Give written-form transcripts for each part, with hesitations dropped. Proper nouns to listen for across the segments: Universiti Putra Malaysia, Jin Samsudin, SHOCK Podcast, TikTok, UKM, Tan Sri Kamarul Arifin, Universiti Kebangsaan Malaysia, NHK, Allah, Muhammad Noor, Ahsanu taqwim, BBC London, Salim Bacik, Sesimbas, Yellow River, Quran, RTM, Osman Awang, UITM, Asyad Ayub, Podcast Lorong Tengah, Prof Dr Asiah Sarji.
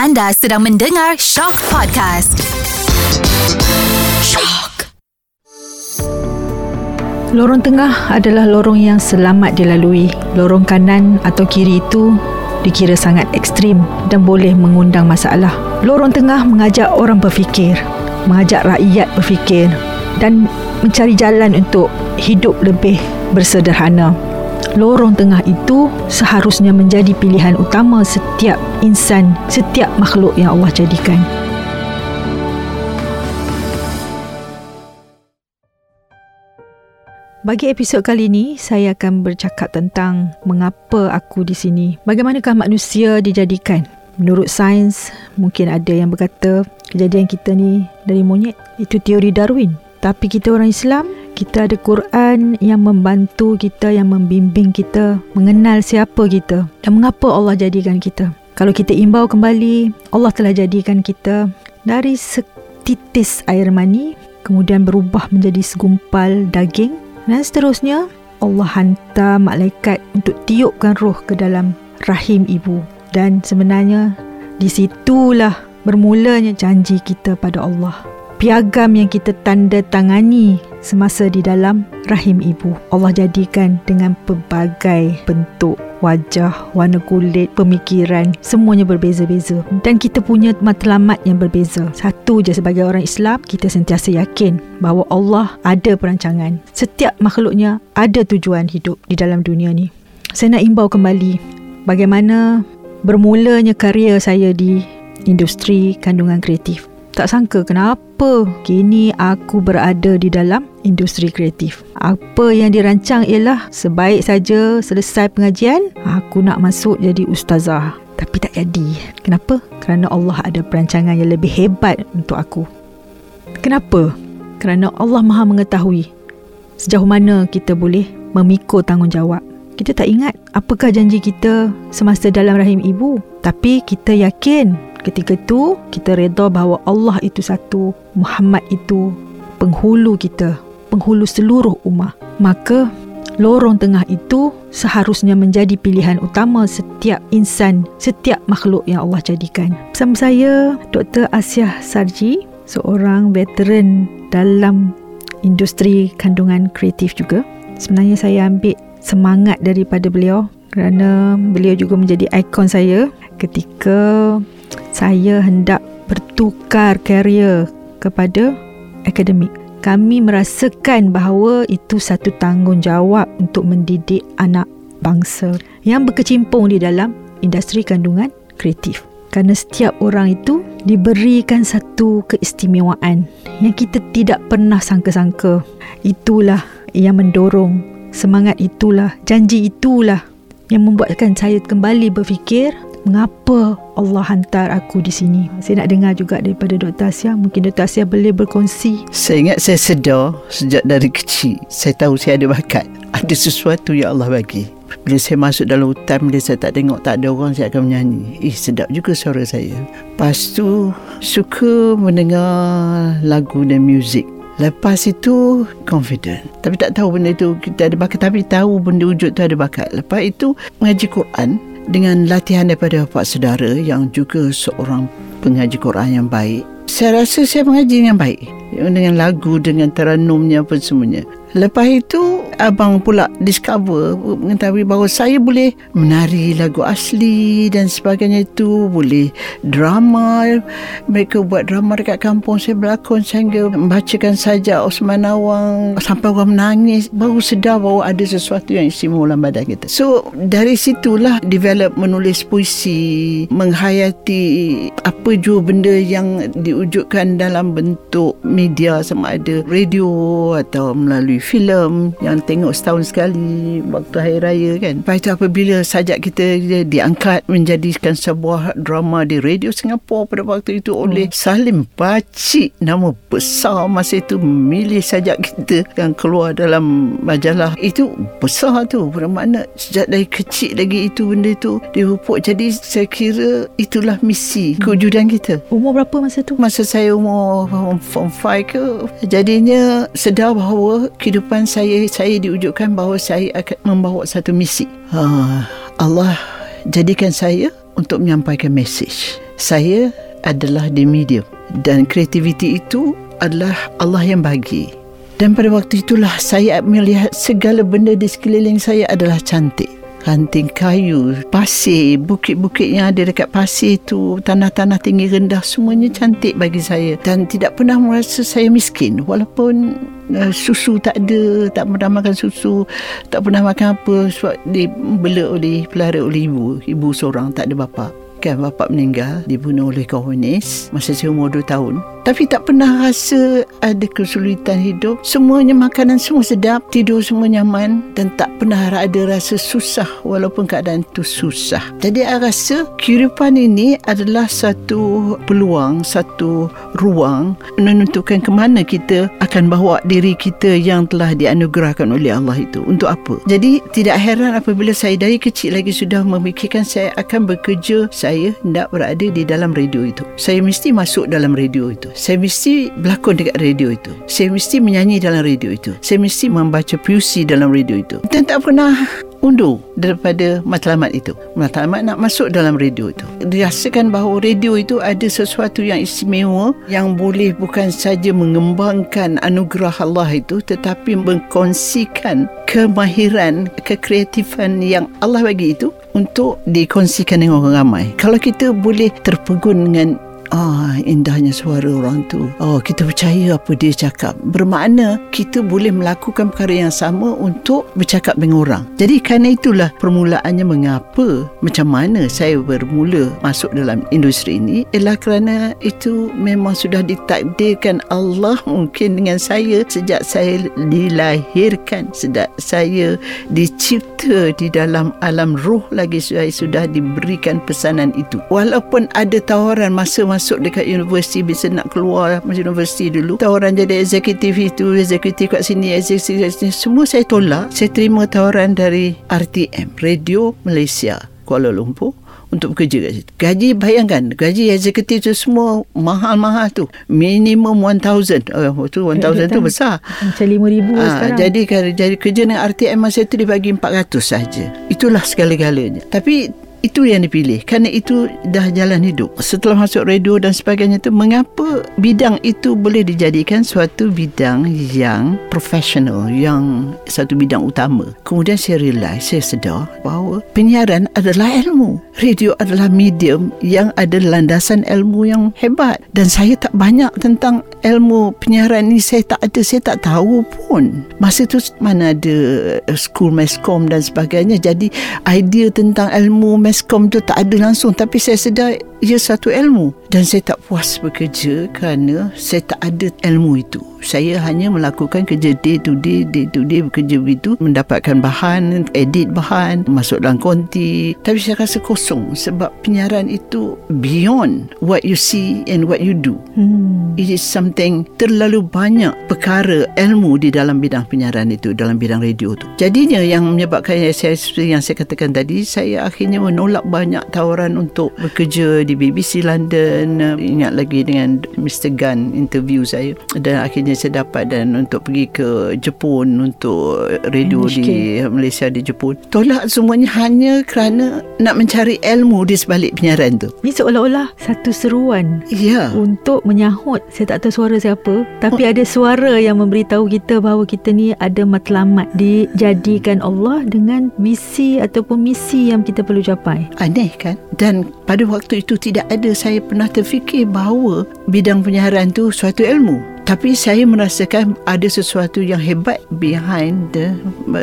Anda sedang mendengar SHOCK Podcast. SHOCK. Lorong tengah adalah lorong yang selamat dilalui. Lorong kanan atau kiri itu dikira sangat ekstrim dan boleh mengundang masalah. Lorong tengah mengajak orang berfikir, mengajak rakyat berfikir dan mencari jalan untuk hidup lebih bersederhana. Lorong tengah itu seharusnya menjadi pilihan utama setiap insan, setiap makhluk yang Allah jadikan. Bagi episod kali ini, saya akan bercakap tentang mengapa aku di sini. Bagaimanakah manusia dijadikan? Menurut sains, mungkin ada yang berkata kejadian kita ni dari monyet. Itu teori Darwin. Tapi kita orang Islam, kita ada Quran yang membantu kita, yang membimbing kita mengenal siapa kita dan mengapa Allah jadikan kita. Kalau kita imbau kembali, Allah telah jadikan kita dari setitis air mani, kemudian berubah menjadi segumpal daging. Dan seterusnya, Allah hantar malaikat untuk tiupkan roh ke dalam rahim ibu. Dan sebenarnya, di situlah bermulanya janji kita pada Allah. Piagam yang kita tanda tangani semasa di dalam rahim ibu. Allah jadikan dengan pelbagai bentuk, wajah, warna kulit, pemikiran, semuanya berbeza-beza. Dan kita punya matlamat yang berbeza. Satu je, sebagai orang Islam, kita sentiasa yakin bahawa Allah ada perancangan. Setiap makhluknya ada tujuan hidup di dalam dunia ni. Saya nak imbau kembali bagaimana bermulanya karya saya di industri kandungan kreatif. Tak sangka kenapa kini aku berada di dalam industri kreatif. Apa yang dirancang ialah sebaik saja selesai pengajian, aku nak masuk jadi ustazah. Tapi tak jadi. Kenapa? Kerana Allah ada perancangan yang lebih hebat untuk aku. Kenapa? Kerana Allah Maha mengetahui sejauh mana kita boleh memikul tanggungjawab. Kita tak ingat apakah janji kita semasa dalam rahim ibu. Tapi kita yakin ketika itu, kita reda bahawa Allah itu satu, Muhammad itu penghulu kita, penghulu seluruh ummah. Maka, lorong tengah itu seharusnya menjadi pilihan utama setiap insan, setiap makhluk yang Allah jadikan. Bersama saya, Dr. Asiah Sarji, seorang veteran dalam industri kandungan kreatif juga. Sebenarnya saya ambil semangat daripada beliau kerana beliau juga menjadi ikon saya ketika saya hendak bertukar karier kepada akademik. Kami merasakan bahawa itu satu tanggungjawab untuk mendidik anak bangsa yang berkecimpung di dalam industri kandungan kreatif. Kerana setiap orang itu diberikan satu keistimewaan yang kita tidak pernah sangka-sangka. Itulah yang mendorong, semangat itulah, janji itulah yang membuatkan saya kembali berfikir, mengapa Allah hantar aku di sini? Saya nak dengar juga daripada Dr. Asiah. Mungkin Dr. Asiah boleh berkongsi. Saya ingat saya sedar sejak dari kecil. Saya tahu saya ada bakat. Ada sesuatu yang Allah bagi. Bila saya masuk dalam hutan, bila saya tak tengok, tak ada orang, saya akan menyanyi. Sedap juga suara saya. Lepas tu, suka mendengar lagu dan muzik. Lepas itu, confident. Tapi tak tahu benda itu kita ada bakat. Tapi tahu benda wujud tu ada bakat. Lepas itu, mengaji Quran dengan latihan daripada pak saudara yang juga seorang pengaji Quran yang baik. Saya rasa saya mengaji dengan baik, dengan lagu, dengan teranumnya, apa semuanya. Lepas itu, abang pula discover, mengetahui bahawa saya boleh menari lagu asli dan sebagainya itu. Boleh drama, mereka buat drama dekat kampung, saya berlakon sehingga membacakan sajak Osman Awang sampai orang menangis. Baru sedar bahawa ada sesuatu yang istimewa dalam badan kita. So, dari situlah develop menulis puisi, menghayati apa jua benda yang diwujudkan dalam bentuk media, sama ada radio atau melalui filem yang tengok setahun sekali waktu hari raya kan. Lepas itu apabila sajak kita diangkat menjadikan sebuah drama di radio Singapura pada waktu itu oleh Salim Bacik, nama besar masa itu, memilih sajak kita yang keluar dalam majalah itu. Besar tu bermakna sejak dari kecil lagi itu benda tu dipupuk. Jadi saya kira itulah misi kewujudan kita. Umur berapa masa tu? Masa saya umur form 5 ke. Jadinya sedar bahawa kehidupan saya diwujudkan bahawa saya akan membawa satu misi. Allah jadikan saya untuk menyampaikan mesej. Saya adalah di medium, dan kreativiti itu adalah Allah yang bagi. Dan pada waktu itulah saya melihat segala benda di sekeliling saya adalah cantik. Ranting kayu, pasir, bukit-bukit yang ada dekat pasir itu, tanah-tanah tinggi rendah, semuanya cantik bagi saya. Dan tidak pernah merasa saya miskin, walaupun susu tak ada, tak pernah makan susu, tak pernah makan apa, sebab dibela oleh, pelihara oleh ibu seorang, tak ada bapa. Kan bapa meninggal, dibunuh oleh komunis masa saya umur 2 tahun. Tapi tak pernah rasa ada kesulitan hidup. Semuanya makanan semua sedap, tidur semua nyaman, dan tak pernah ada rasa susah walaupun keadaan itu susah. Jadi saya rasa kehidupan ini adalah satu peluang, satu ruang menentukan ke mana kita akan bawa diri kita yang telah dianugerahkan oleh Allah itu. Untuk apa? Jadi tidak heran apabila saya dari kecil lagi sudah memikirkan saya akan bekerja, saya hendak berada di dalam radio itu. Saya mesti masuk dalam radio itu. Saya mesti berlakon dekat radio itu. Saya mesti menyanyi dalam radio itu. Saya mesti membaca puisi dalam radio itu. Dan tak pernah undur daripada matlamat itu. Matlamat nak masuk dalam radio itu. Dirasakan bahawa radio itu ada sesuatu yang istimewa yang boleh bukan saja mengembangkan anugerah Allah itu, tetapi mengkongsikan kemahiran, kekreatifan yang Allah bagi itu untuk dikongsikan dengan orang ramai. Kalau kita boleh terpegun dengan indahnya suara orang tu, kita percaya apa dia cakap, bermakna kita boleh melakukan perkara yang sama untuk bercakap dengan orang. Jadi kerana itulah permulaannya mengapa, macam mana saya bermula masuk dalam industri ini, ialah kerana itu memang sudah ditakdirkan Allah mungkin dengan saya sejak saya dilahirkan, sejak saya dicipta di dalam alam roh lagi saya sudah diberikan pesanan itu. Walaupun ada tawaran masa-masa masuk dekat universiti, bisa nak keluar universiti dulu, tawaran jadi eksekutif itu, eksekutif kat sini, eksekutif kat sini, semua saya tolak. Saya terima tawaran dari RTM, Radio Malaysia Kuala Lumpur, untuk bekerja kat situ. Gaji, bayangkan, gaji eksekutif tu semua mahal-mahal tu, minimum 1,000. Tu 1,000 tu besar, macam 5,000 sekarang. Jadi kerja dengan RTM masa tu dibagi 400 saja. Itulah segala-galanya. Tapi itu yang dipilih, kerana itu dah jalan hidup. Setelah masuk radio dan sebagainya tu, mengapa bidang itu boleh dijadikan suatu bidang yang profesional, yang satu bidang utama. Kemudian saya realise, saya sedar bahawa penyiaran adalah ilmu. Radio adalah medium yang ada landasan ilmu yang hebat. Dan saya tak banyak tentang ilmu penyiaran ni, saya tak ada, saya tak tahu pun. Masa tu mana ada school meskom dan sebagainya. Jadi idea tentang ilmu meskom tu tak ada langsung, tapi saya sedar ia satu ilmu. Dan saya tak puas bekerja kerana saya tak ada ilmu itu. Saya hanya melakukan kerja day to day, bekerja begitu, mendapatkan bahan, edit bahan, masuk dalam konti. Tapi saya rasa kosong, sebab penyiaran itu beyond what you see and what you do. It is something, terlalu banyak perkara ilmu di dalam bidang penyiaran itu, dalam bidang radio itu. Jadinya yang menyebabkan saya, seperti yang saya katakan tadi, saya akhirnya menolak banyak tawaran untuk bekerja di BBC London. Ingat lagi dengan Mr. Gun interview saya, dan akhirnya saya dapat, dan untuk pergi ke Jepun untuk radio NHK di Malaysia di Jepun. Tolak semuanya hanya kerana nak mencari ilmu di sebalik penyiaran tu. Ini seolah-olah satu seruan untuk menyahut, saya tak tahu suara siapa, tapi ada suara yang memberitahu kita bahawa kita ni ada matlamat, dijadikan Allah dengan misi ataupun misi yang kita perlu capai. Aneh kan? Dan pada waktu itu tidak ada saya pernah terfikir bahawa bidang penyiaran tu suatu ilmu. Tapi saya merasakan ada sesuatu yang hebat behind the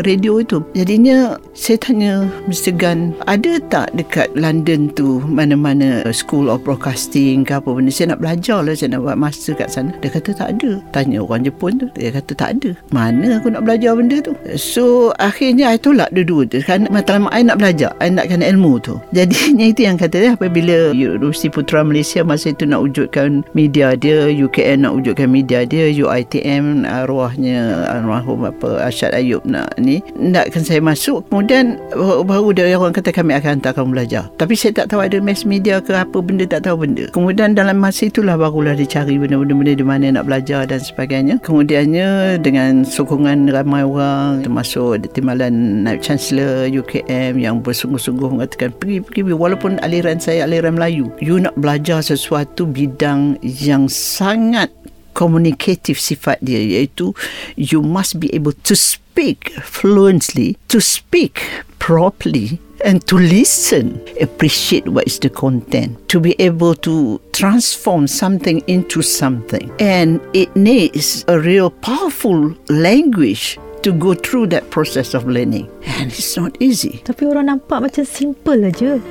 radio itu. Jadinya saya tanya Mr. Gun, ada tak dekat London tu mana-mana School of Broadcasting ke apa benda, saya nak belajar lah, saya nak buat master kat sana. Dia kata tak ada. Tanya orang Jepun tu, dia kata tak ada. Mana aku nak belajar benda tu? So akhirnya saya tolak dua-dua tu, kerana matlamat saya nak belajar, saya nakkan ilmu tu. Jadinya itu yang kata dia, apabila Universiti Putra Malaysia masa itu nak wujudkan media dia, UKM nak wujudkan media ajar dia UITM, arwahnya almarhum Asyad Ayub nak ni nakkan saya masuk. Kemudian baru dia orang kata kami akan hantar kamu belajar, tapi saya tak tahu ada mass media ke apa benda, tak tahu benda. Kemudian dalam masa itulah barulah dicari benda-benda di mana nak belajar dan sebagainya. Kemudiannya dengan sokongan ramai orang, termasuk timbalan Naib Chancellor UKM yang bersungguh-sungguh mengatakan pergi, walaupun aliran saya aliran Melayu, you nak belajar sesuatu bidang yang sangat communicative sifat dia, iaitu you must be able to speak fluently, to speak properly, and to listen, appreciate what is the content, to be able to transform something into something. And it needs a real powerful language to go through that process of learning. And it's not easy. Tapi orang nampak macam simple aja.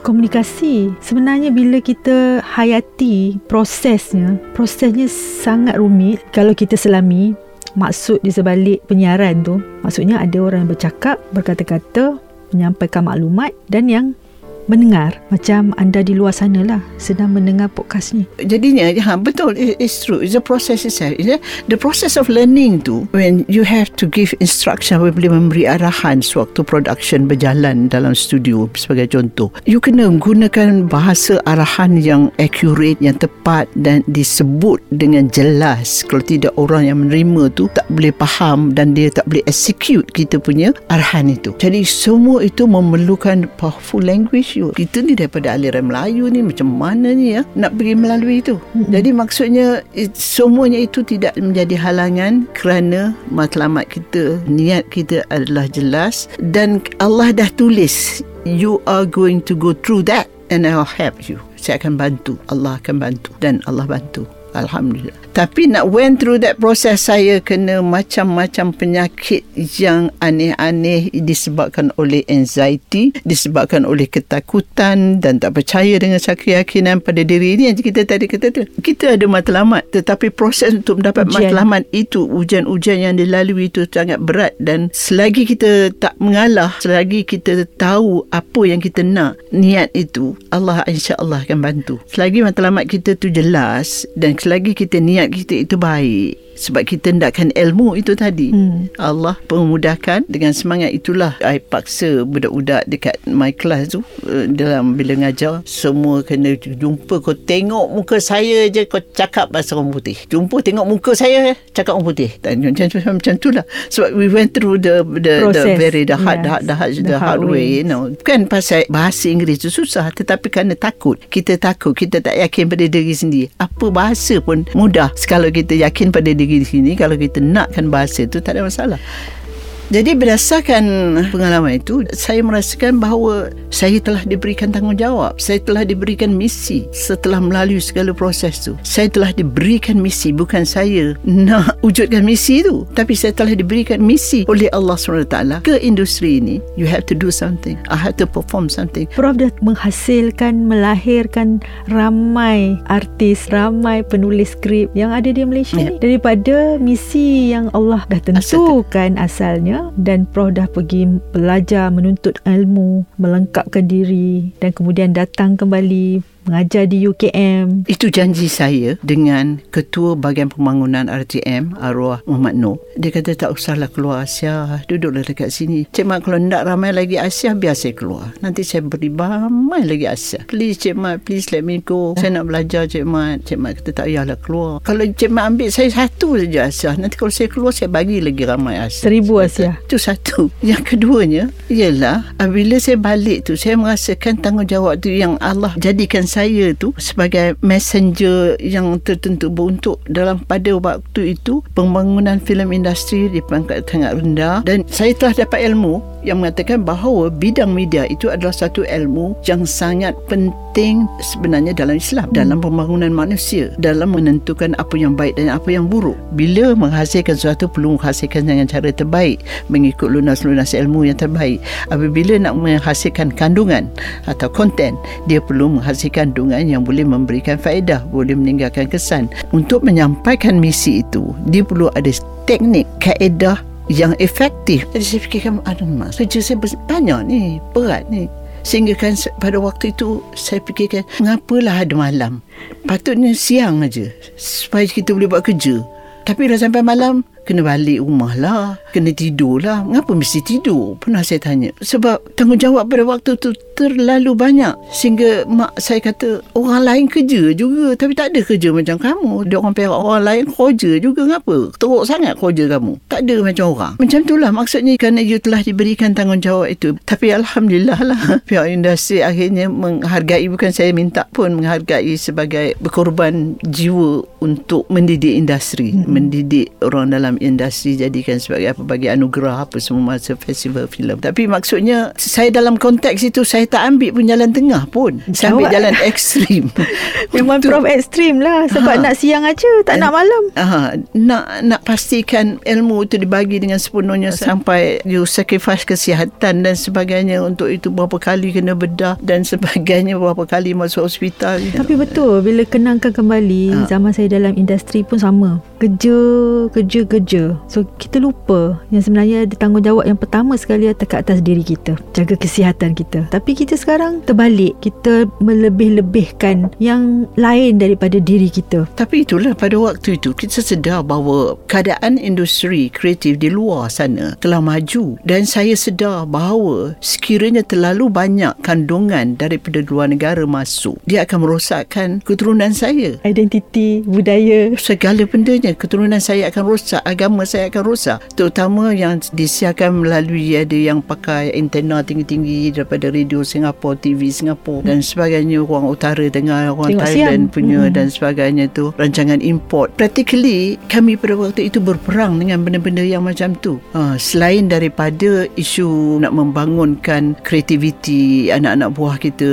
Komunikasi sebenarnya bila kita hayati prosesnya sangat rumit. Kalau kita selami maksud di sebalik penyiaran tu, maksudnya ada orang yang bercakap, berkata-kata, menyampaikan maklumat, dan yang mendengar macam anda di luar sana lah sedang mendengar podcast ni. Jadinya betul, it's true, it's a process itself. The process of learning tu, when you have to give instruction, bila memberi arahan sewaktu production berjalan dalam studio sebagai contoh, you kena gunakan bahasa arahan yang accurate, yang tepat dan disebut dengan jelas. Kalau tidak, orang yang menerima tu tak boleh faham dan dia tak boleh execute kita punya arahan itu. Jadi semua itu memerlukan powerful language. Kita ni daripada aliran Melayu ni, macam mana ni ya nak pergi melalui itu. Jadi maksudnya semuanya itu tidak menjadi halangan kerana matlamat kita, niat kita adalah jelas dan Allah dah tulis you are going to go through that and I will help you. Saya akan bantu, Allah akan bantu, dan Allah bantu, alhamdulillah. Tapi nak went through that process, saya kena macam-macam penyakit yang aneh-aneh disebabkan oleh anxiety, disebabkan oleh ketakutan dan tak percaya dengan keyakinan pada diri. Ini yang kita tadi kata tu, kita ada matlamat, tetapi proses untuk mendapat matlamat itu, ujian-ujian yang dilalui itu sangat berat. Dan selagi kita tak mengalah, selagi kita tahu apa yang kita nak, niat itu, Allah insya-Allah akan bantu. Selagi matlamat kita tu jelas dan selagi kita niat kita itu baik, sebab kita hendakkan ilmu itu tadi, Allah memudahkan. Dengan semangat itulah I paksa budak-budak dekat my class tu, dalam bila ngajar, semua kena jumpa. Kau tengok muka saya je, kau cakap bahasa orang putih. Jumpa tengok muka saya, cakap orang putih. Macam tu lah. Sebab we went through the very hard way. You know. Bukan pasal bahasa Inggeris tu susah, tetapi kerana takut. Kita takut, kita tak yakin pada diri sendiri. Apa bahasa pun mudah kalau kita yakin pada diri di sini. Kalau kita nakkan bahasa itu tak ada masalah. Jadi berdasarkan pengalaman itu, saya merasakan bahawa saya telah diberikan tanggungjawab, saya telah diberikan misi. Setelah melalui segala proses tu, saya telah diberikan misi. Bukan saya nak wujudkan misi tu, tapi saya telah diberikan misi oleh Allah SWT ke industri ini. You have to do something, I have to perform something. Prof dah menghasilkan, melahirkan ramai artis, ramai penulis skrip yang ada di Malaysia ni, daripada misi yang Allah dah tentukan asalnya. Dan Prof dah pergi belajar, menuntut ilmu, melengkapkan diri, dan kemudian datang kembali mengajar di UKM. Itu janji saya dengan Ketua Bahagian Pembangunan RTM, arwah Muhammad Noor. Dia kata, tak usahlah keluar Asia, duduklah dekat sini. Cik Mat, kalau nak ramai lagi Asia, biar saya keluar. Nanti saya beri ramai lagi Asia. Please Cik Mat, please let me go. Saya nak belajar Cik Mat. Cik Mat kata, tak payahlah keluar. Kalau Cik Mat ambil saya satu saja Asia, nanti kalau saya keluar, saya bagi lagi ramai Asia. 1000 Asia. Itu satu. Yang keduanya ialah, bila saya balik tu, saya merasakan tanggungjawab tu yang Allah jadikan saya tu sebagai messenger yang tertentu untuk dalam pada waktu itu pembangunan filem industri di pangkat sangat rendah. Dan saya telah dapat ilmu yang mengatakan bahawa bidang media itu adalah satu ilmu yang sangat penting sebenarnya dalam Islam, dalam pembangunan manusia, dalam menentukan apa yang baik dan apa yang buruk. Bila menghasilkan sesuatu, perlu menghasilkan dengan cara terbaik, mengikut lunas-lunas ilmu yang terbaik. Apabila nak menghasilkan kandungan atau konten, dia perlu menghasilkan kandungan yang boleh memberikan faedah, boleh meninggalkan kesan. Untuk menyampaikan misi itu, dia perlu ada teknik, kaedah yang efektif. Jadi saya fikirkan, aduh mas, kerja saya banyak ni, berat ni. Sehingga kan pada waktu itu saya fikirkan, mengapalah ada malam, patutnya siang aja supaya kita boleh buat kerja. Tapi dah sampai malam, kena balik rumah lah, kena tidur lah. Mengapa mesti tidur? Pernah saya tanya. Sebab tanggungjawab pada waktu tu terlalu banyak. Sehingga mak saya kata, orang lain kerja juga, tapi tak ada kerja macam kamu. Dia orang Perak, orang lain kerja juga. Mengapa? Teruk sangat kerja kamu. Tak ada macam orang. Macam itulah maksudnya, kerana you telah diberikan tanggungjawab itu. Tapi Alhamdulillah lah, pihak industri akhirnya menghargai, bukan saya minta pun, menghargai sebagai berkorban jiwa untuk mendidik industri, mendidik orang dalam industri, jadikan sebagai apa, bagi anugerah apa semua masa festival filem. Tapi maksudnya saya dalam konteks itu, saya tak ambil pun jalan tengah pun. Saya ambil jalan ekstrim. Memang Prof ekstrim lah, sebab nak siang aja, tak nak malam. Nak pastikan ilmu itu dibagi dengan sepenuhnya, sampai you sacrifice kesihatan dan sebagainya untuk itu. Berapa kali kena bedah dan sebagainya, berapa kali masuk hospital. Tapi betul, bila kenangkan kembali zaman saya dalam industri pun sama. Kerja. So kita lupa yang sebenarnya ada tanggungjawab yang pertama sekali dekat atas diri kita, jaga kesihatan kita. Tapi kita sekarang terbalik, kita melebih-lebihkan yang lain daripada diri kita. Tapi itulah, pada waktu itu kita sedar bahawa keadaan industri kreatif di luar sana telah maju, dan saya sedar bahawa sekiranya terlalu banyak kandungan daripada luar negara masuk, dia akan merosakkan keturunan saya, identiti, budaya, segala bendanya. Keturunan saya akan rosak, agama saya akan rosak, terutama yang disiarkan melalui, ada yang pakai antena tinggi-tinggi daripada radio Singapura, TV Singapura dan sebagainya, orang utara, tengah, orang tengok Thailand siang punya dan sebagainya tu, rancangan import. Practically kami pada waktu itu berperang dengan benda-benda yang macam tu. Selain daripada isu nak membangunkan kreativiti anak-anak buah kita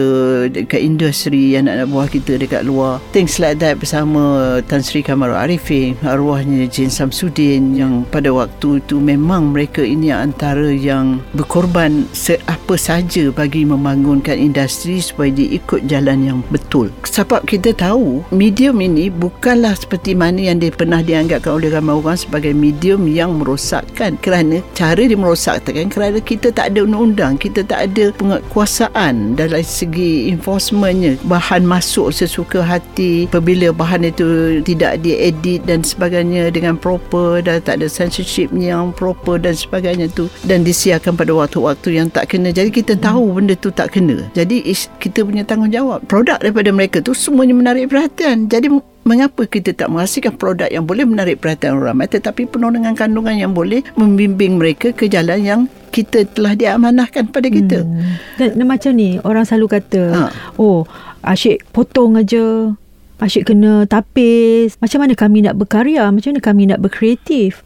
dekat industri, anak-anak buah kita dekat luar, things like that, bersama Tan Sri Kamarul Arifin, arwahnya Jin Samsudin, yang pada waktu itu memang mereka ini antara yang berkorban seapa saja bagi membangunkan industri supaya dia ikut jalan yang betul. Sebab kita tahu medium ini bukanlah seperti mana yang dia pernah dianggapkan oleh ramai orang sebagai medium yang merosakkan. Kerana cara dia merosakkan, kerana kita tak ada undang-undang, kita tak ada penguasaan dalam segi enforcementnya. Bahan masuk sesuka hati, apabila bahan itu tidak diedit dan sebagainya dengan proper, dah tak ada censorship yang proper dan sebagainya tu, dan disiarkan pada waktu-waktu yang tak kena. Jadi kita tahu benda tu tak kena. Jadi kita punya tanggungjawab, produk daripada mereka tu semuanya menarik perhatian. Jadi mengapa kita tak menghasilkan produk yang boleh menarik perhatian orang ramai, tetapi penuh dengan kandungan yang boleh membimbing mereka ke jalan yang kita telah diamanahkan pada kita. Dan macam ni, orang selalu kata, oh asyik potong aja, asyik kena tapis. Macam mana kami nak berkarya? Macam mana kami nak berkreatif?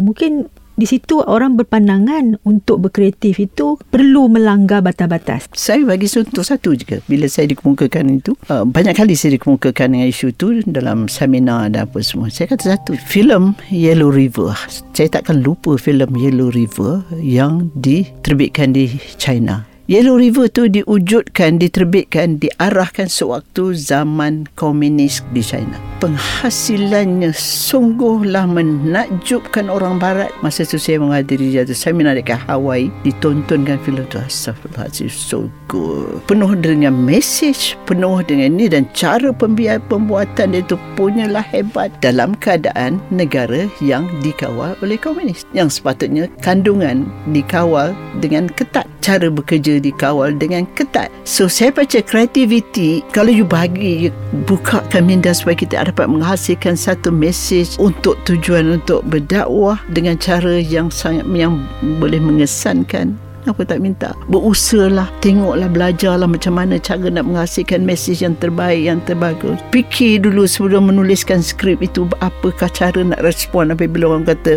Mungkin di situ orang berpandangan untuk berkreatif itu perlu melanggar batas-batas. Saya bagi contoh satu juga. Bila saya dikemukakan itu, banyak kali saya dikemukakan dengan isu itu dalam seminar dan apa semua. Saya kata satu, filem Yellow River. Saya takkan lupa filem Yellow River yang diterbitkan di China. Yellow River tu diwujudkan, diterbitkan, diarahkan sewaktu zaman komunis di China. Penghasilannya sungguhlah menakjubkan orang barat. Masa tu saya menghadiri satu seminar dekat Hawaii, ditontonkan filem tu. Astagfirullahaladzim, so good. Penuh dengan mesej, penuh dengan ini, dan cara pembuatan dia tu punyalah hebat dalam keadaan negara yang dikawal oleh komunis. Yang sepatutnya kandungan dikawal dengan ketat, cara bekerja dikawal dengan ketat. So saya baca kreativiti, kalau you bagi, you bukakan minda supaya kita dapat menghasilkan satu mesej untuk tujuan untuk berdakwah dengan cara yang sangat, yang boleh mengesankan. Apa tak minta? Berusahalah, tengoklah, belajarlah macam mana cara nak menghasilkan mesej yang terbaik, yang terbagus. Fikir dulu sebelum menuliskan skrip itu, apakah cara nak respon apabila orang kata,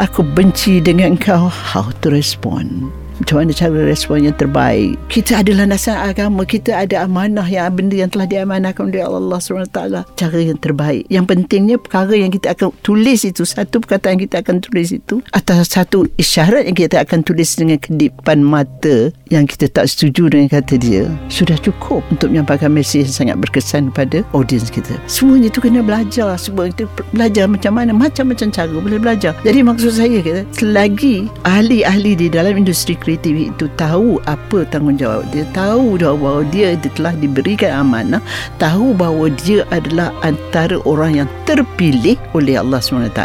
aku benci dengan kau. How to respond? Macam mana cara respon yang terbaik? Kita ada landasan agama, kita ada amanah, yang benda yang telah diamanahkan oleh Allah SWT, cara yang terbaik. Yang pentingnya, perkara yang kita akan tulis itu, satu perkataan kita akan tulis itu, atau satu isyarat yang kita akan tulis dengan kedipan mata yang kita tak setuju dengan kata dia, sudah cukup untuk menyampaikan mesej yang sangat berkesan pada audiens kita. Semuanya itu kena belajar. Sebab kita belajar macam mana, macam-macam cara boleh belajar. Jadi maksud saya, selagi ahli-ahli di dalam industri kreatif itu tahu apa tanggungjawab dia, tahu bahawa dia telah diberikan amanah, tahu bahawa dia adalah antara orang yang terpilih oleh Allah SWT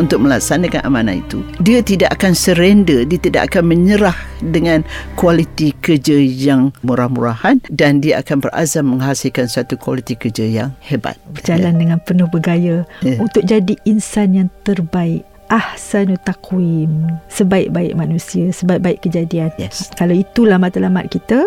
untuk melaksanakan amanah itu. Dia tidak akan surrender, dia tidak akan menyerah dengan kualiti kerja yang murah-murahan, dan dia akan berazam menghasilkan satu kualiti kerja yang hebat. Berjalan dengan penuh bergaya untuk jadi insan yang terbaik. Ahsanu taqwim, sebaik-baik manusia, sebaik-baik kejadian. Kalau itulah matlamat kita,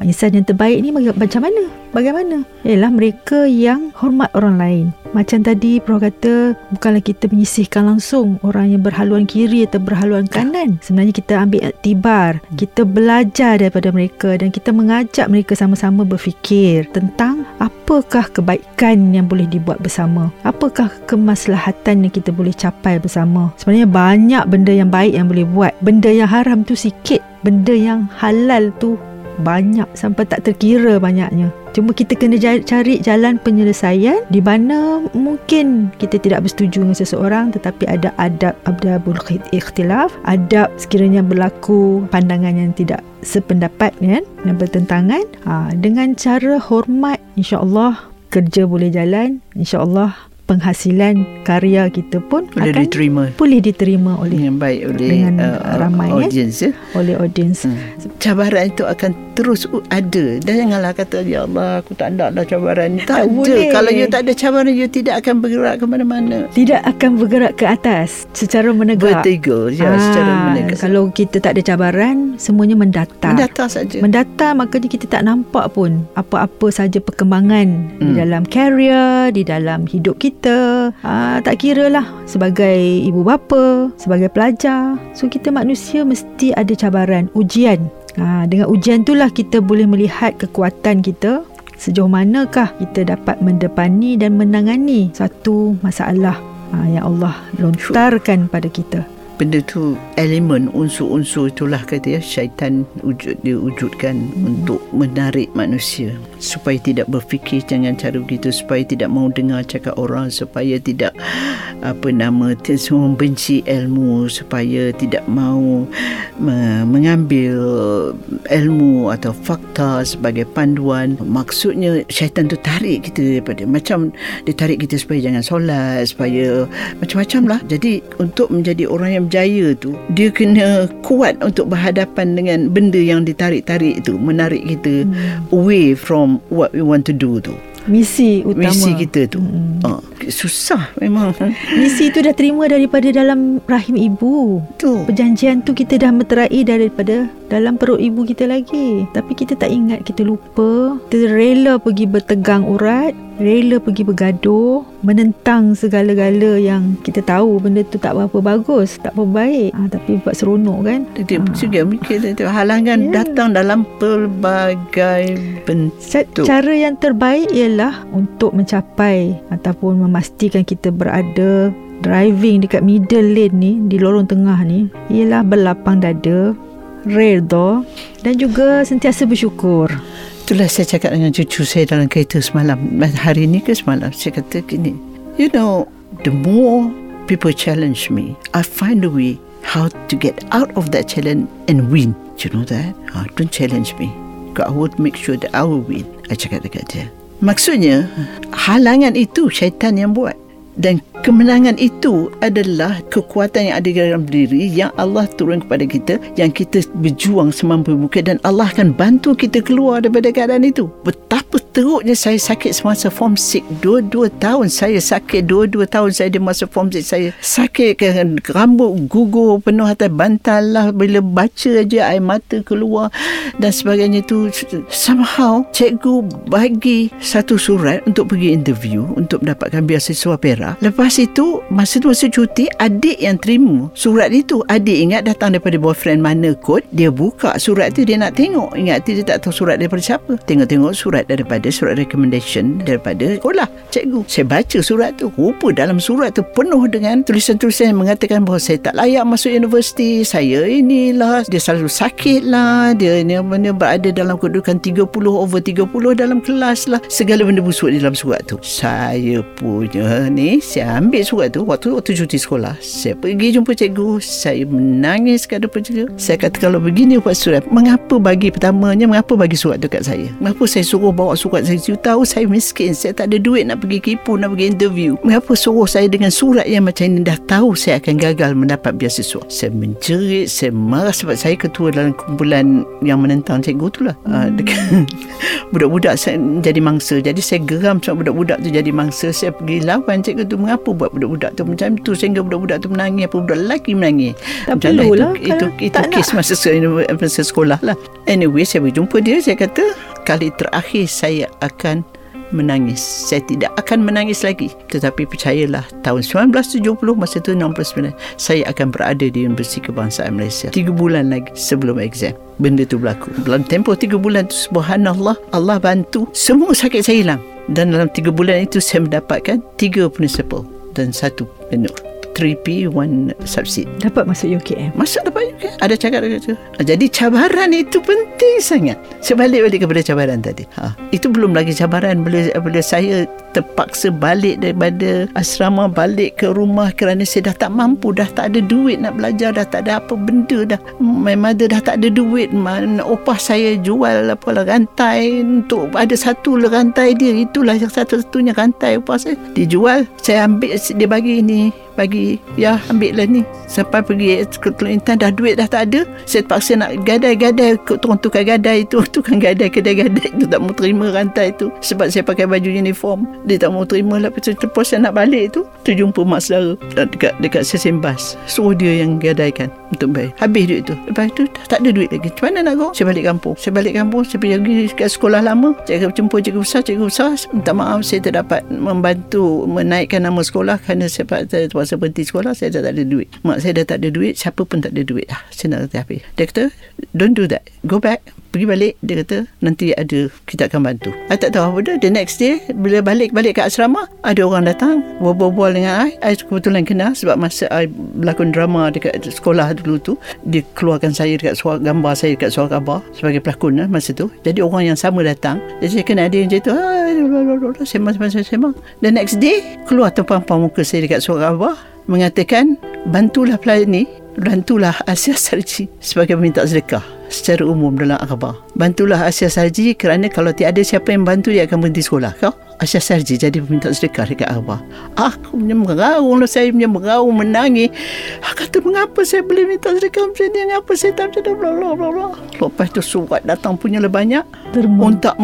insan yang terbaik ni macam mana? Bagaimana? Ialah mereka yang hormat orang lain. Macam tadi Prof kata, bukanlah kita menyisihkan langsung orang yang berhaluan kiri atau berhaluan kanan. Sebenarnya kita ambil iktibar, kita belajar daripada mereka, dan kita mengajak mereka sama-sama berfikir tentang apakah kebaikan yang boleh dibuat bersama, apakah kemaslahatan yang kita boleh capai bersama. Sebenarnya banyak benda yang baik yang boleh buat. Benda yang haram tu sikit, benda yang halal tu banyak sampai tak terkira banyaknya. Cuma kita kena cari jalan penyelesaian di mana mungkin kita tidak bersetuju dengan seseorang, tetapi ada adabul ikhtilaf, adab sekiranya berlaku pandangan yang tidak sependapat kan, yang bertentangan. Dengan cara hormat, insya-Allah kerja boleh jalan, insya-Allah penghasilan karya kita pun boleh diterima. Boleh diterima oleh yang baik oleh ramai audience, oleh audiens. Cabaran itu akan terus ada. Dan janganlah kata, ya Allah, aku tak nak dah cabaran. Tak ada. Kalau you tak ada cabaran, you tidak akan bergerak ke mana-mana. Tidak akan bergerak ke atas secara menegak. Vertigo, ya, secara menegak. Kalau kita tak ada cabaran, semuanya mendatar. Mendatar saja. Mendatar, makanya kita tak nampak pun apa-apa saja perkembangan di dalam career, di dalam hidup kita. Tak kira lah sebagai ibu bapa, sebagai pelajar. So kita manusia mesti ada cabaran, ujian. Dengan ujian itulah kita boleh melihat kekuatan kita, sejauh manakah kita dapat mendepani dan menangani satu masalah yang Allah lontarkan pada kita. Benda tu, elemen, unsur-unsur itulah kata ya, syaitan diwujudkan untuk menarik manusia supaya tidak berfikir dengan cara begitu, supaya tidak mau dengar cakap orang, supaya tidak membenci ilmu, supaya tidak mau mengambil ilmu atau fakta sebagai panduan. Maksudnya syaitan tu tarik kita daripada, macam dia tarik kita supaya jangan solat, supaya macam-macam lah. Jadi untuk menjadi orang yang berjaya tu, dia kena kuat untuk berhadapan dengan benda yang ditarik-tarik tu, menarik kita away from what we want to do tu. Misi utama. Misi kita tu. Susah memang. Misi tu dah terima daripada dalam rahim ibu. Tu. Perjanjian tu kita dah meterai daripada dalam perut ibu kita lagi. Tapi kita tak ingat, kita lupa. Kita rela pergi bertegang urat, rela pergi bergaduh, menentang segala-gala yang kita tahu benda tu tak berapa bagus, tak berapa baik, tapi buat seronok kan. Juga mikir halangan datang dalam pelbagai bentuk. Cara yang terbaik ialah untuk mencapai ataupun memastikan kita berada driving dekat middle lane ni, di lorong tengah ni, ialah berlapang dada, redha dan juga sentiasa bersyukur. Itulah saya cakap dengan cucu saya dalam kereta semalam. Hari ni ke semalam, saya kata gini, you know, the more people challenge me, I find a way how to get out of that challenge and win. Do you know that? Don't challenge me. I would make sure that I will win. I cakap dekat dia. Maksudnya, halangan itu syaitan yang buat. Dan kemenangan itu adalah kekuatan yang ada dalam diri yang Allah turun kepada kita, yang kita berjuang semampu mungkin, dan Allah akan bantu kita keluar daripada keadaan itu. Betapa teruknya saya sakit semasa form 6. 2 tahun saya sakit, 2 tahun saya di masa form 6 saya sakit, rambut gugur penuh atas bantal lah, bila baca aja air mata keluar dan sebagainya tu. Somehow cikgu bagi satu surat untuk pergi interview untuk mendapatkan beasiswa Perak. Lepas itu, masa cuti, adik yang terima surat itu. Adik ingat datang daripada boyfriend mana kot. Dia buka surat tu, dia nak tengok. Ingat tu dia tak tahu surat daripada siapa. Tengok-tengok surat daripada ada surat recommendation daripada sekolah, cikgu. Saya baca surat tu, rupa dalam surat tu penuh dengan tulisan-tulisan yang mengatakan bahawa saya tak layak masuk universiti, saya inilah, dia selalu sakit lah, dia ni berada dalam kedudukan 30/30 dalam kelas lah, segala benda busuk di dalam surat tu. Saya punya ni, saya ambil surat tu waktu cuti sekolah, saya pergi jumpa cikgu, saya menangis kat depan cikgu. Saya kata, kalau begini buat surat, mengapa bagi, pertamanya mengapa bagi surat tu kat saya? Mengapa saya suruh bawa surat saya? You tahu saya miskin, saya tak ada duit nak pergi Kipu, nak pergi interview. Mengapa suruh saya dengan surat yang macam ini? Dah tahu saya akan gagal mendapat beasiswa. Saya menjerit, saya marah sebab saya ketua dalam kumpulan yang menentang cikgu tu lah. Budak-budak saya jadi mangsa. Jadi saya geram sebab budak-budak tu jadi mangsa. Saya pergi lawan cikgu tu, mengapa buat budak-budak tu macam tu sehingga budak-budak tu menangis, apa budak lelaki menangis. Tak perlu lah. Itu kes masa sekolah lah. Anyway, saya berjumpa dia, saya kata, kali terakhir saya akan menangis. Saya tidak akan menangis lagi. Tetapi percayalah, tahun 1970, masa itu 69, saya akan berada di Universiti Kebangsaan Malaysia. 3 bulan lagi sebelum exam. Benda tu berlaku. Dalam tempoh 3 bulan tu, subhanallah, Allah bantu. Semua sakit saya hilang. Dan dalam 3 bulan itu, saya mendapatkan 3 principal dan 1 mentor. 3P, 1 subsid. Dapat masuk UKM. Masuk dapat UKM. Ada cakap dekat tu. Jadi cabaran itu penting sangat. Saya balik kepada cabaran tadi. Itu belum lagi cabaran bila saya terpaksa balik daripada asrama, balik ke rumah kerana saya dah tak mampu, dah tak ada duit nak belajar, dah tak ada apa benda dah. My mother dah tak ada duit. Opah saya jual apalah rantai, untuk ada satu rantai dia, itulah satu-satunya rantai opah saya. Dia jual, saya ambil, dia bagi ni. Bagi, ya ambil lah ni. Sampai pergi ke Teluk Intan, dah duit dah tak ada. Saya terpaksa nak gadai-gadai, tukar gadai itu, tukang gadai, kedai-gadai itu tak mau terima rantai itu. Sebab saya pakai baju uniform, dia tak mau terima lah. Lepas saya nak balik tu jumpa mak saudara dekat Sesimbas. Suruh dia yang gadaikan untuk bayar. Habis duit tu. Lepas tu tak ada duit lagi. Macam mana nak go? Saya balik kampung, saya pergi ke sekolah lama. Saya jumpa cikgu besar, minta maaf saya tak dapat membantu menaikkan nama sekolah kerana saya berhenti sekolah, saya dah tak ada duit. Mak saya dah tak ada duit, siapa pun tak ada duit lah. Saya nak kata habis. Dia kata, don't do that. Go back. Pergi balik, dia kata, nanti ada, kita akan bantu. I tak tahu apa dah. The next day, bila balik ke asrama, ada orang datang, berbual dengan I kebetulan kenal sebab masa I berlakon drama dekat sekolah dulu tu, dia keluarkan saya dekat gambar saya dekat suara khabar sebagai pelakon lah masa tu. Jadi orang yang sama datang, jadi saya kenal dia macam tu, semang. The next day, keluar terpampang muka saya dekat suara khabar, mengatakan, bantulah pelajar ni, bantulah Asiah Sarji sebagai minta sedekah. Secara umum dalam akhbar, bantulah Asiah Sarji kerana kalau tiada siapa yang bantu, dia akan berhenti sekolah. Kau Asiah Sarji jadi peminta sedekah dekat akhbar. Aku punya meraung, saya punya meraung, menangis. Aku kata, mengapa saya boleh minta sedekah macam ni, mengapa saya tak macam ni, blablabla. Lepas tu surat datang punya lebih banyak, untuk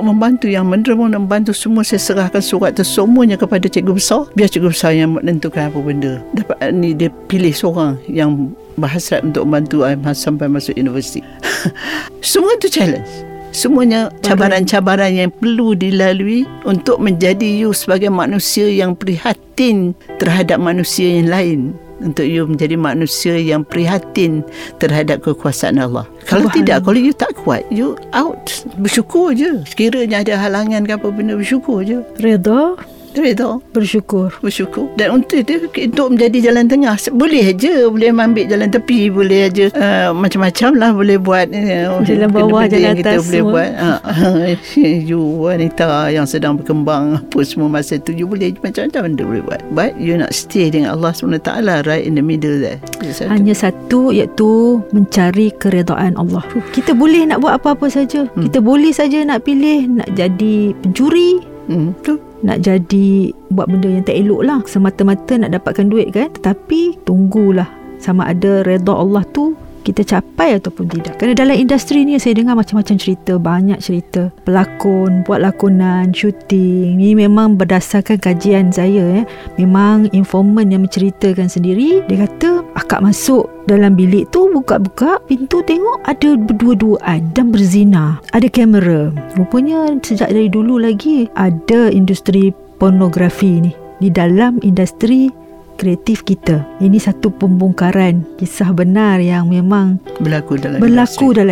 membantu yang menderma, membantu semua. Saya serahkan surat tu semuanya kepada cikgu besar, biar cikgu besar yang menentukan apa benda. Dapat ni, dia pilih seorang yang berhasrat untuk membantu sampai masuk universiti. Semua tu challenge. Semuanya cabaran-cabaran yang perlu dilalui untuk menjadi you sebagai manusia yang prihatin terhadap manusia yang lain. Untuk you menjadi manusia yang prihatin terhadap kekuasaan Allah. Kalau tidak, kalau you tak kuat, you out. Bersyukur je. Sekiranya ada halangan ke apa benda, bersyukur je. Reda. Bersyukur. Dan untuk itu, untuk menjadi jalan tengah, boleh aja, boleh ambil jalan tepi, boleh aja macam-macam lah, boleh buat jalan bawah, jalan atas boleh semua. Buat you wanita yang sedang berkembang apa semua masa tu, you boleh macam-macam benda boleh buat, but you nak stay dengan Allah SWT, right in the middle there. Hanya satu, iaitu mencari keredaan Allah. Kita boleh nak buat apa-apa saja. Kita boleh saja nak pilih nak jadi pencuri, tu nak jadi buat benda yang tak elok lah, semata-mata nak dapatkan duit kan. Tetapi tunggulah sama ada redha Allah tu kita capai ataupun tidak. Kerana dalam industri ni saya dengar macam-macam cerita, banyak cerita pelakon buat lakonan, syuting. Ini memang berdasarkan kajian saya, memang informan yang menceritakan sendiri. Dia kata akak masuk dalam bilik tu, buka-buka pintu, tengok ada berdua-duaan dan berzina, ada kamera. Rupanya sejak dari dulu lagi ada industri pornografi ni di dalam industri kreatif kita. Ini satu pembongkaran kisah benar yang memang berlaku dalam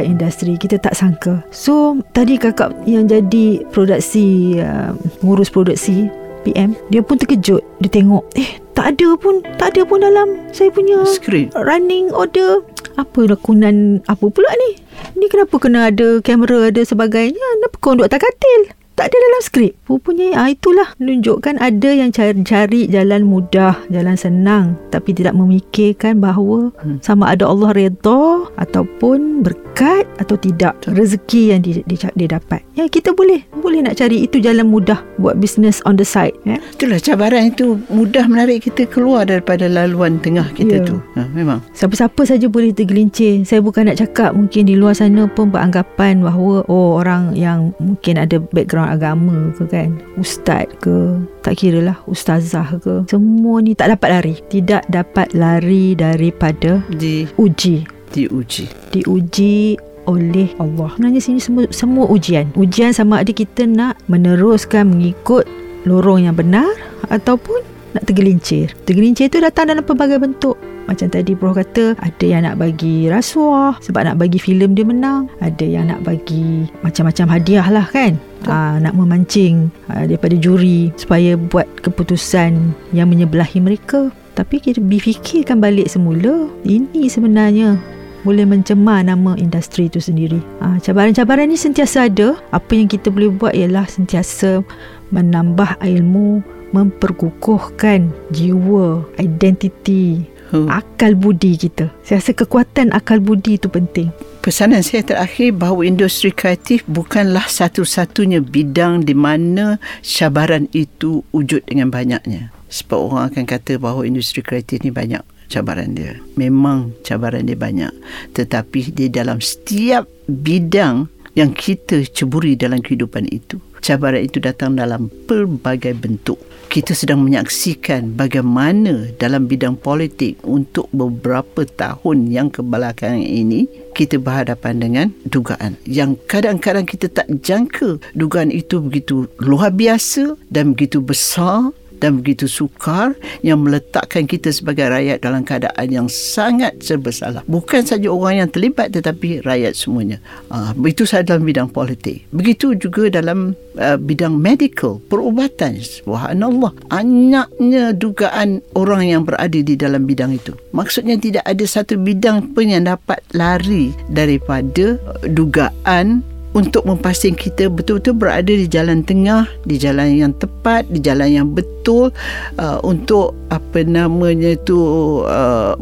industri. Kita tak sangka. So tadi kakak yang jadi produksi, ngurus produksi PM, dia pun terkejut. Dia tengok, tak ada pun dalam saya punya skrip, running order. Apa lakonan apa pula ni? Ni kenapa kena ada kamera, ada sebagainya? Kenapa korang duduk atas katil? Tak ada dalam skrip. Rupanya itulah menunjukkan ada yang cari jalan mudah, jalan senang, tapi tidak memikirkan bahawa sama ada Allah redha ataupun berkat atau tidak, rezeki yang dia dapat. Ya, kita boleh nak cari itu jalan mudah, buat business on the side. Ya? Itulah cabaran itu mudah menarik kita keluar daripada laluan tengah kita tu. Memang. Siapa-siapa saja boleh tergelincir. Saya bukan nak cakap mungkin di luar sana pun beranggapan bahawa orang yang mungkin ada background agama ke kan, ustaz ke, tak kiralah ustazah ke, semua ni tak dapat lari daripada diuji oleh Allah. Sebenarnya sini semua ujian sama ada kita nak meneruskan mengikut lorong yang benar ataupun nak tergelincir tu datang dalam pelbagai bentuk. Macam tadi Prof kata, ada yang nak bagi rasuah sebab nak bagi filem dia menang, ada yang nak bagi macam-macam hadiah lah kan. Nak memancing daripada juri supaya buat keputusan yang menyebelahi mereka. Tapi kita fikirkan balik semula, ini sebenarnya boleh mencemar nama industri itu sendiri. Cabaran-cabaran ni sentiasa ada. Apa yang kita boleh buat ialah sentiasa menambah ilmu, memperkukuhkan jiwa, identiti, akal budi kita. Saya rasa kekuatan akal budi itu penting. Pesanan saya terakhir bahawa industri kreatif bukanlah satu-satunya bidang di mana cabaran itu wujud dengan banyaknya. Sebab orang akan kata bahawa industri kreatif ni banyak cabaran dia. Memang cabaran dia banyak. Tetapi di dalam setiap bidang yang kita ceburi dalam kehidupan itu, cabaran itu datang dalam pelbagai bentuk. Kita sedang menyaksikan bagaimana dalam bidang politik untuk beberapa tahun yang kebelakangan ini, kita berhadapan dengan dugaan yang kadang-kadang kita tak jangka. Dugaan itu begitu luar biasa dan begitu besar dan begitu sukar, yang meletakkan kita sebagai rakyat dalam keadaan yang sangat serba salah. Bukan saja orang yang terlibat, tetapi rakyat semuanya. Itu sahaja dalam bidang politik. Begitu juga dalam bidang medical, perubatan. Subhanallah, banyaknya dugaan orang yang berada di dalam bidang itu. Maksudnya tidak ada satu bidang pun yang dapat lari daripada dugaan untuk memastikan kita betul-betul berada di jalan tengah, di jalan yang tepat, di jalan yang betul, untuk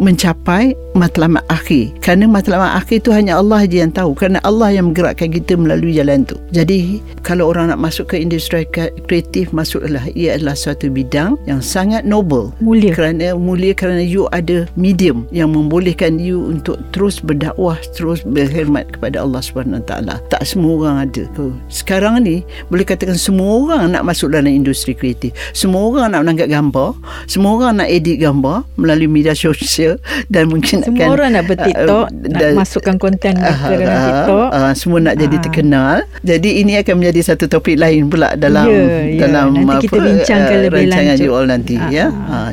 mencapai matlamat akhir. Kerana matlamat akhir itu hanya Allah saja yang tahu, kerana Allah yang menggerakkan kita melalui jalan itu. Jadi kalau orang nak masuk ke industri kreatif, masuklah. Ia adalah suatu bidang yang sangat noble, mulia kerana you ada medium yang membolehkan you untuk terus berdakwah, terus berkhidmat kepada Allah SWT. Tak semua orang ada. Sekarang ni boleh katakan semua orang nak masuk dalam industri kreatif. Semua orang nak menangkap gambar, semua orang nak edit gambar melalui media sosial, dan mungkin semua orang nak ber-TikTok, nak masukkan konten mereka dalam TikTok. Semua nak jadi terkenal. Jadi ini akan menjadi satu topik lain pula dalam nanti kita bincangkan lebih rancangan lanjut nanti.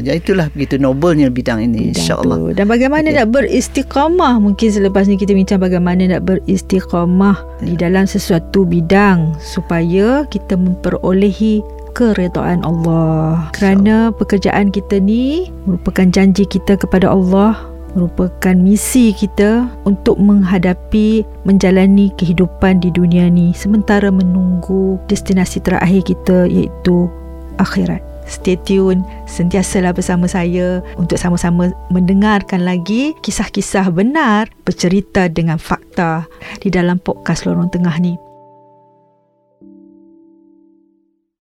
Jadi itulah begitu nobelnya bidang ini, insya-Allah. Dan bagaimana nak beristiqamah? Mungkin selepas ni kita bincang bagaimana nak beristiqamah di dalam sesuatu bidang supaya kita memperolehi keredaan Allah. Kerana pekerjaan kita ni merupakan janji kita kepada Allah, merupakan misi kita untuk menghadapi, menjalani kehidupan di dunia ni sementara menunggu destinasi terakhir kita, iaitu akhirat. Stay tune, sentiasalah bersama saya untuk sama-sama mendengarkan lagi kisah-kisah benar bercerita dengan fakta di dalam podcast Lorong Tengah ni.